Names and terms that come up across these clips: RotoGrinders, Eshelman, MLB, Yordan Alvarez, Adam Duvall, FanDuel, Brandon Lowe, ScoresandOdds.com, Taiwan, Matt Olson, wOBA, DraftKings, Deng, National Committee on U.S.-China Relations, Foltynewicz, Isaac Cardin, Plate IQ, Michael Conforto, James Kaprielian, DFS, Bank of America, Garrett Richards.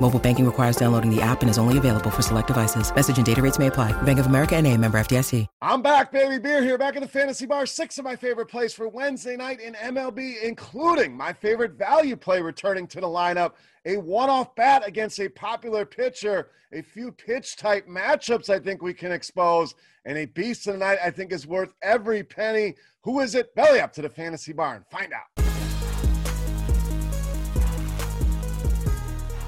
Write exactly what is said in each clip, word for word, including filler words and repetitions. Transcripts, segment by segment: Mobile banking requires downloading the app and is only available for select devices. Message and data rates may apply. Bank of America N A, member F D I C. I'm back, baby. Beer here, back at the Fantasy Bar. Six of my favorite plays for Wednesday night in M L B, including my favorite value play returning to the lineup, a one-off bat against a popular pitcher, a few pitch-type matchups I think we can expose, and a beast of the night I think is worth every penny. Who is it? Belly up to the Fantasy Bar and find out.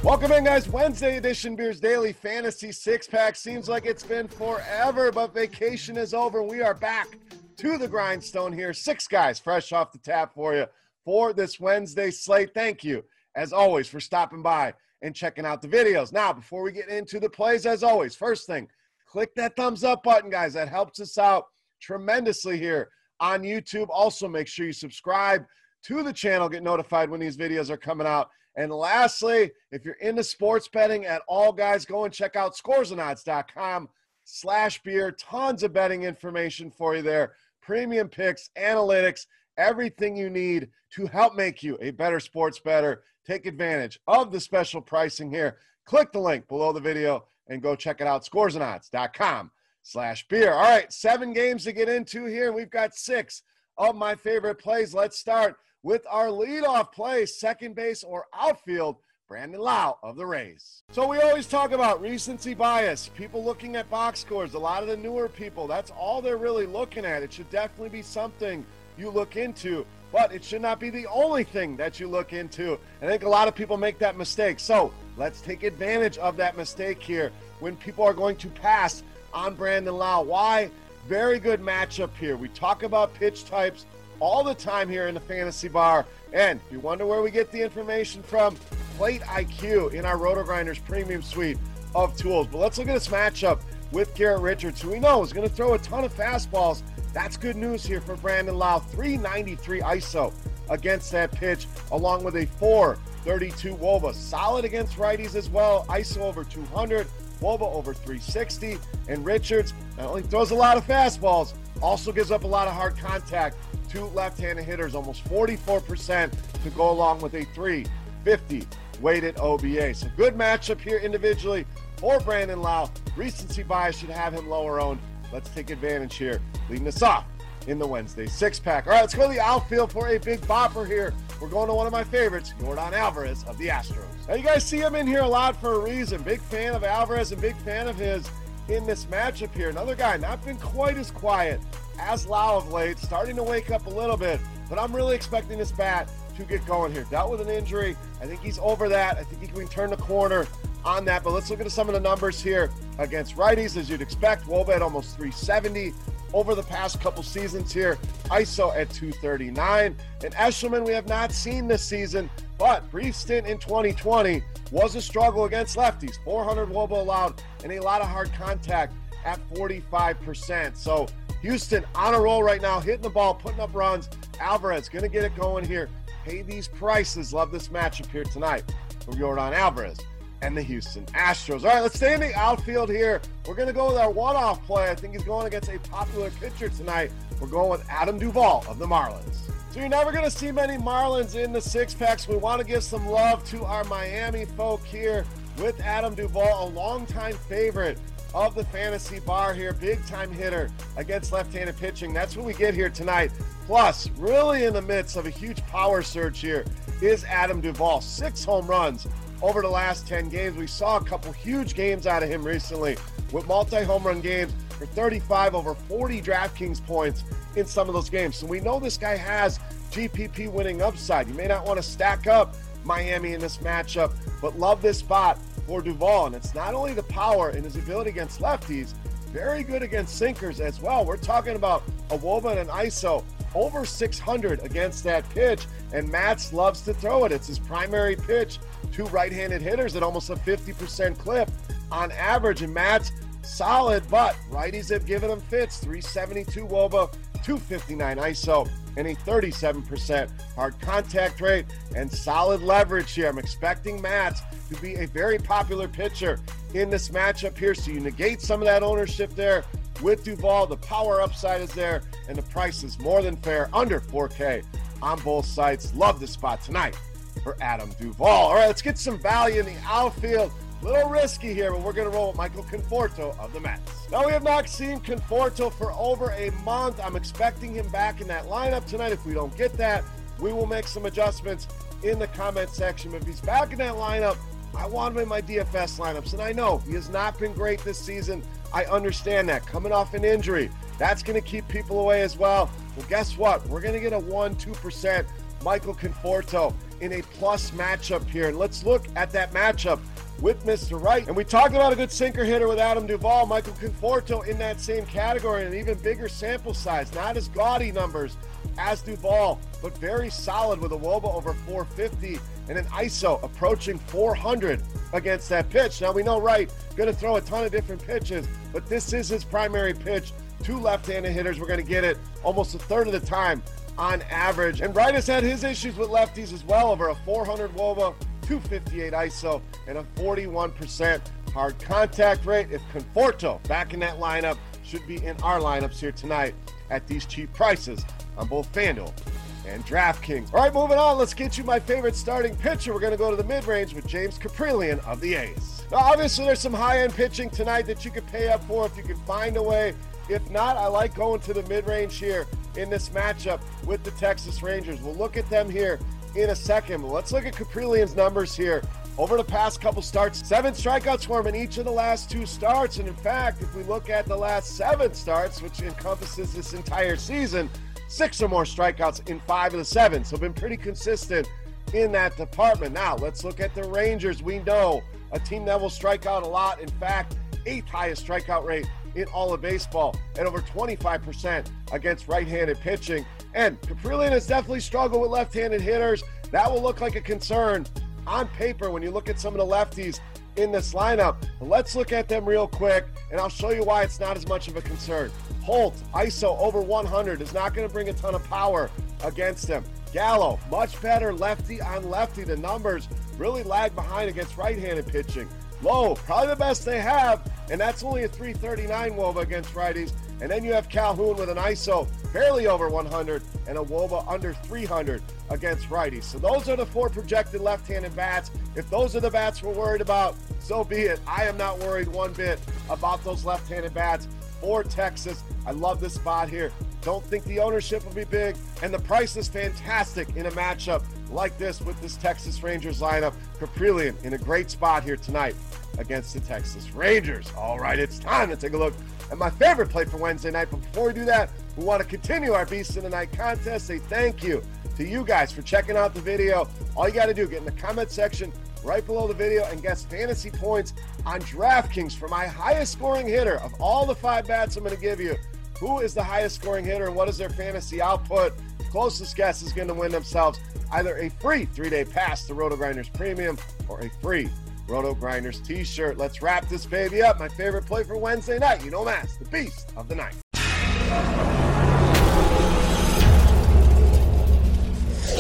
Welcome in, guys. Wednesday edition Beers Daily Fantasy Six-Pack. Seems like it's been forever, but vacation is over. We are back to the grindstone here. Six guys fresh off the tap for you for this Wednesday slate. Thank you, as always, for stopping by and checking out the videos. Now, before we get into the plays, as always, first thing, click that thumbs up button, guys. That helps us out tremendously here on YouTube. Also, make sure you subscribe to the channel. Get notified when these videos are coming out. And lastly, if you're into sports betting at all, guys, go and check out scores and odds dot com slash beer. Tons of betting information for you there. Premium picks, analytics, everything you need to help make you a better sports bettor. Take advantage of the special pricing here. Click the link below the video and go check it out, scores and odds dot com slash beer. All right, seven games to get into here. We've got six of my favorite plays. Let's start with our leadoff play, second base or outfield, Brandon Lowe of the Rays. So we always talk about recency bias, people looking at box scores, a lot of the newer people, that's all they're really looking at. It should definitely be something you look into, but it should not be the only thing that you look into. I think a lot of people make that mistake. So let's take advantage of that mistake here when people are going to pass on Brandon Lowe. Why? Very good matchup here. We talk about pitch types all the time here in the Fantasy Bar. And if you wonder where we get the information from, Plate I Q in our RotoGrinders premium suite of tools. But let's look at this matchup with Garrett Richards, who we know is going to throw a ton of fastballs. That's good news here for Brandon Lowe. three ninety-three I S O against that pitch, along with a four thirty-two W O B A. Solid against righties as well. I S O over two hundred, W O B A over three sixty. And Richards not only throws a lot of fastballs, also gives up a lot of hard contact to left-handed hitters, almost forty-four percent to go along with a three fifty weighted O B A. So good matchup here individually for Brandon Lowe. Recency bias should have him lower owned. Let's take advantage here, leading us off in the Wednesday six-pack. All right, let's go to the outfield for a big bopper here. We're going to one of my favorites, Yordan Alvarez of the Astros. Now, you guys see him in here a lot for a reason. Big fan of Alvarez and big fan of his in this matchup here. Another guy not been quite as quiet as Lowe of late, starting to wake up a little bit, but I'm really expecting this bat to get going here. Dealt with an injury. I think he's over that. I think he can turn the corner on that, but let's look at some of the numbers here against righties, as you'd expect. W O B A at almost three seventy over the past couple seasons here. I S O at two thirty-nine. And Eshelman we have not seen this season, but brief stint in twenty twenty was a struggle against lefties. four hundred W O B A allowed and a lot of hard contact at forty-five percent. So Houston on a roll right now, hitting the ball, putting up runs. Alvarez going to get it going here. pay these prices. Love this matchup here tonight from Yordan Alvarez and the Houston Astros. All right, let's stay in the outfield here. We're going to go with our one-off play. I think he's going against a popular pitcher tonight. We're going with Adam Duvall of the Marlins. So you're never going to see many Marlins in the six-packs. We want to give some love to our Miami folk here with Adam Duvall, a longtime favorite of the fantasy bar here. Big-time hitter against left-handed pitching. That's what we get here tonight. Plus, really in the midst of a huge power surge here is Adam Duvall. Six home runs over the last ten games. We saw a couple huge games out of him recently with multi-home run games for thirty-five, over forty DraftKings points in some of those games. So we know this guy has G P P winning upside. You may not want to stack up Miami in this matchup, but love this spot for Duvall. And it's not only the power and his ability against lefties, very good against sinkers as well. We're talking about a W O B A and an I S O over six hundred against that pitch, and Matt loves to throw it. It's his primary pitch to right-handed hitters at almost a fifty percent clip on average, and Matt's solid, but righties have given him fits. Three seventy-two W O B A, two fifty-nine I S O, and a thirty-seven percent hard contact rate and solid leverage here. I'm expecting Matt to be a very popular pitcher in this matchup here, so you negate some of that ownership there with Duvall. The power upside is there, and the price is more than fair, under four K on both sites. Love the spot tonight for Adam Duvall. All right, let's get some value in the outfield. A little risky here, but we're going to roll with Michael Conforto of the Mets. Now, we have not seen Conforto for over a month. I'm expecting him back in that lineup tonight. If we don't get that, we will make some adjustments in the comment section. But if he's back in that lineup, I want him in my D F S lineups, and I know he has not been great this season. I understand that. Coming off an injury, that's going to keep people away as well. Well, guess what? We're going to get a one to two percent Michael Conforto in a plus matchup here. And let's look at that matchup with Mister Wright. And we talked about a good sinker hitter with Adam Duvall. Michael Conforto in that same category, an even bigger sample size. Not as gaudy numbers as Duvall, but very solid with a W O B A over four fifty and an I S O approaching four hundred against that pitch. Now, we know Wright going to throw a ton of different pitches, but this is his primary pitch. Two left-handed hitters, we're going to get it almost a third of the time on average. And Wright has had his issues with lefties as well, over a four hundred W O B A, two fifty-eight I S O, and a forty-one percent hard contact rate. If Conforto back in that lineup, should be in our lineups here tonight at these cheap prices on both FanDuel and DraftKings. All right, moving on. Let's get you my favorite starting pitcher. We're going to go to the mid-range with James Kaprielian of the A's. Now, obviously, there's some high-end pitching tonight that you could pay up for if you can find a way. If not, I like going to the mid-range here in this matchup with the Texas Rangers. We'll look at them here in a second. But let's look at Kaprielian's numbers here over the past couple starts. Seven strikeouts for him in each of the last two starts. And in fact, if we look at the last seven starts, which encompasses this entire season, six or more strikeouts in five of the seven. So been pretty consistent in that department. Now, let's look at the Rangers. We know a team that will strike out a lot. In fact, eighth highest strikeout rate in all of baseball at over twenty-five percent against right-handed pitching. And Kaprielian has definitely struggled with left-handed hitters. That will look like a concern on paper when you look at some of the lefties in this lineup. But let's look at them real quick, and I'll show you why it's not as much of a concern. Holt, I S O over one hundred, is not going to bring a ton of power against them. Gallo, much better lefty on lefty. The numbers really lag behind against right-handed pitching. Lowe, probably the best they have, and that's only a three thirty-nine W O B A against righties. And then you have Calhoun with an I S O barely over one hundred and a W O B A under three hundred against righties. So those are the four projected left-handed bats. If those are the bats we're worried about, so be it. I am not worried one bit about those left-handed bats for Texas. I love this spot here. Don't think the ownership will be big, and the price is fantastic in a matchup like this with this Texas Rangers lineup. Kaprielian in a great spot here tonight against the Texas Rangers. All right, it's time to take a look at my favorite play for Wednesday night. But before we do that, we want to continue our Beast of the Night contest. Say thank you to you guys for checking out the video. All you got to do, get in the comment section right below the video and guess fantasy points on DraftKings for my highest scoring hitter. Of all the five bats I'm going to give you, who is the highest scoring hitter and what is their fantasy output? Closest guess is going to win themselves either a free three-day pass to RotoGrinders Premium or a free RotoGrinders t-shirt. Let's wrap this baby up. My favorite play for Wednesday night. You know Matt's the Beast of the Night.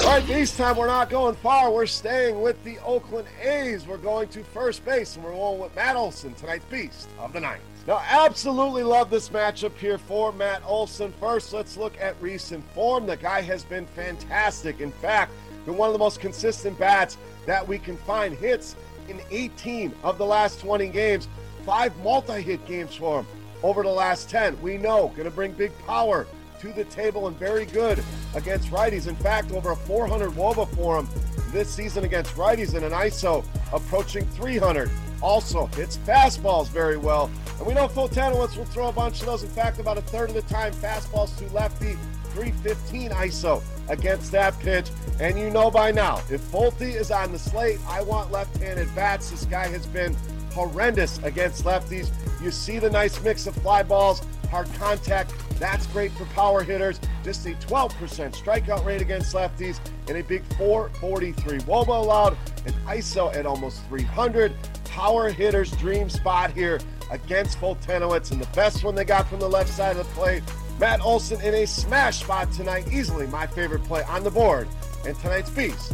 All right, this time we're not going far. We're staying with the Oakland A's. We're going to first base, and we're going with Matt Olson, tonight's beast of the ninth. Now, absolutely love this matchup here for Matt Olson. First, let's look at recent form. The guy has been fantastic. In fact, been one of the most consistent bats that we can find. Hits in eighteen of the last twenty games. Five multi-hit games for him over the last ten. We know, going to bring big power to the table and very good against righties. In fact, over a four hundred wOBA for him this season against righties and an I S O approaching three hundred. Also hits fastballs very well. And we know Foltynewicz will throw a bunch of those. In fact, about a third of the time, fastballs to lefty, three fifteen I S O against that pitch. And you know by now, if Folty is on the slate, I want left-handed bats. This guy has been horrendous against lefties. You see the nice mix of fly balls, hard contact. That's great for power hitters. Just a twelve percent strikeout rate against lefties and a big four forty-three wOBA allowed, an I S O at almost three hundred. Power hitters' dream spot here against Foltynewicz, and the best one they got from the left side of the plate. Matt Olson in a smash spot tonight, easily my favorite play on the board, and tonight's beast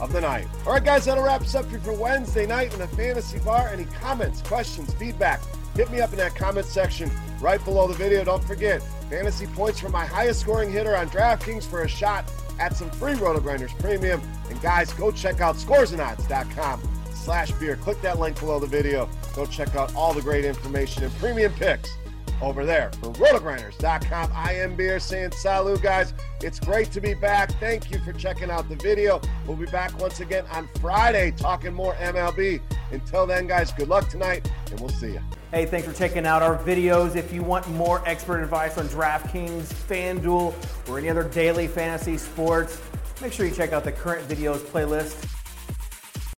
of the night. All right, guys, that'll wrap us up here for Wednesday night in the Fantasy Bar. Any comments, questions, feedback, hit me up in that comment section right below the video. Don't forget, fantasy points for my highest scoring hitter on DraftKings for a shot at some free RotoGrinders Premium. And guys, go check out scores and odds dot com slash beer. Click that link below the video. Go check out all the great information and premium picks over there for roto grinders dot com. I am Beer saying salut, guys. It's great to be back. Thank you for checking out the video. We'll be back once again on Friday talking more M L B. Until then, guys, good luck tonight, and we'll see you. Hey, thanks for checking out our videos. If you want more expert advice on DraftKings, FanDuel, or any other daily fantasy sports, make sure you check out the current videos playlist.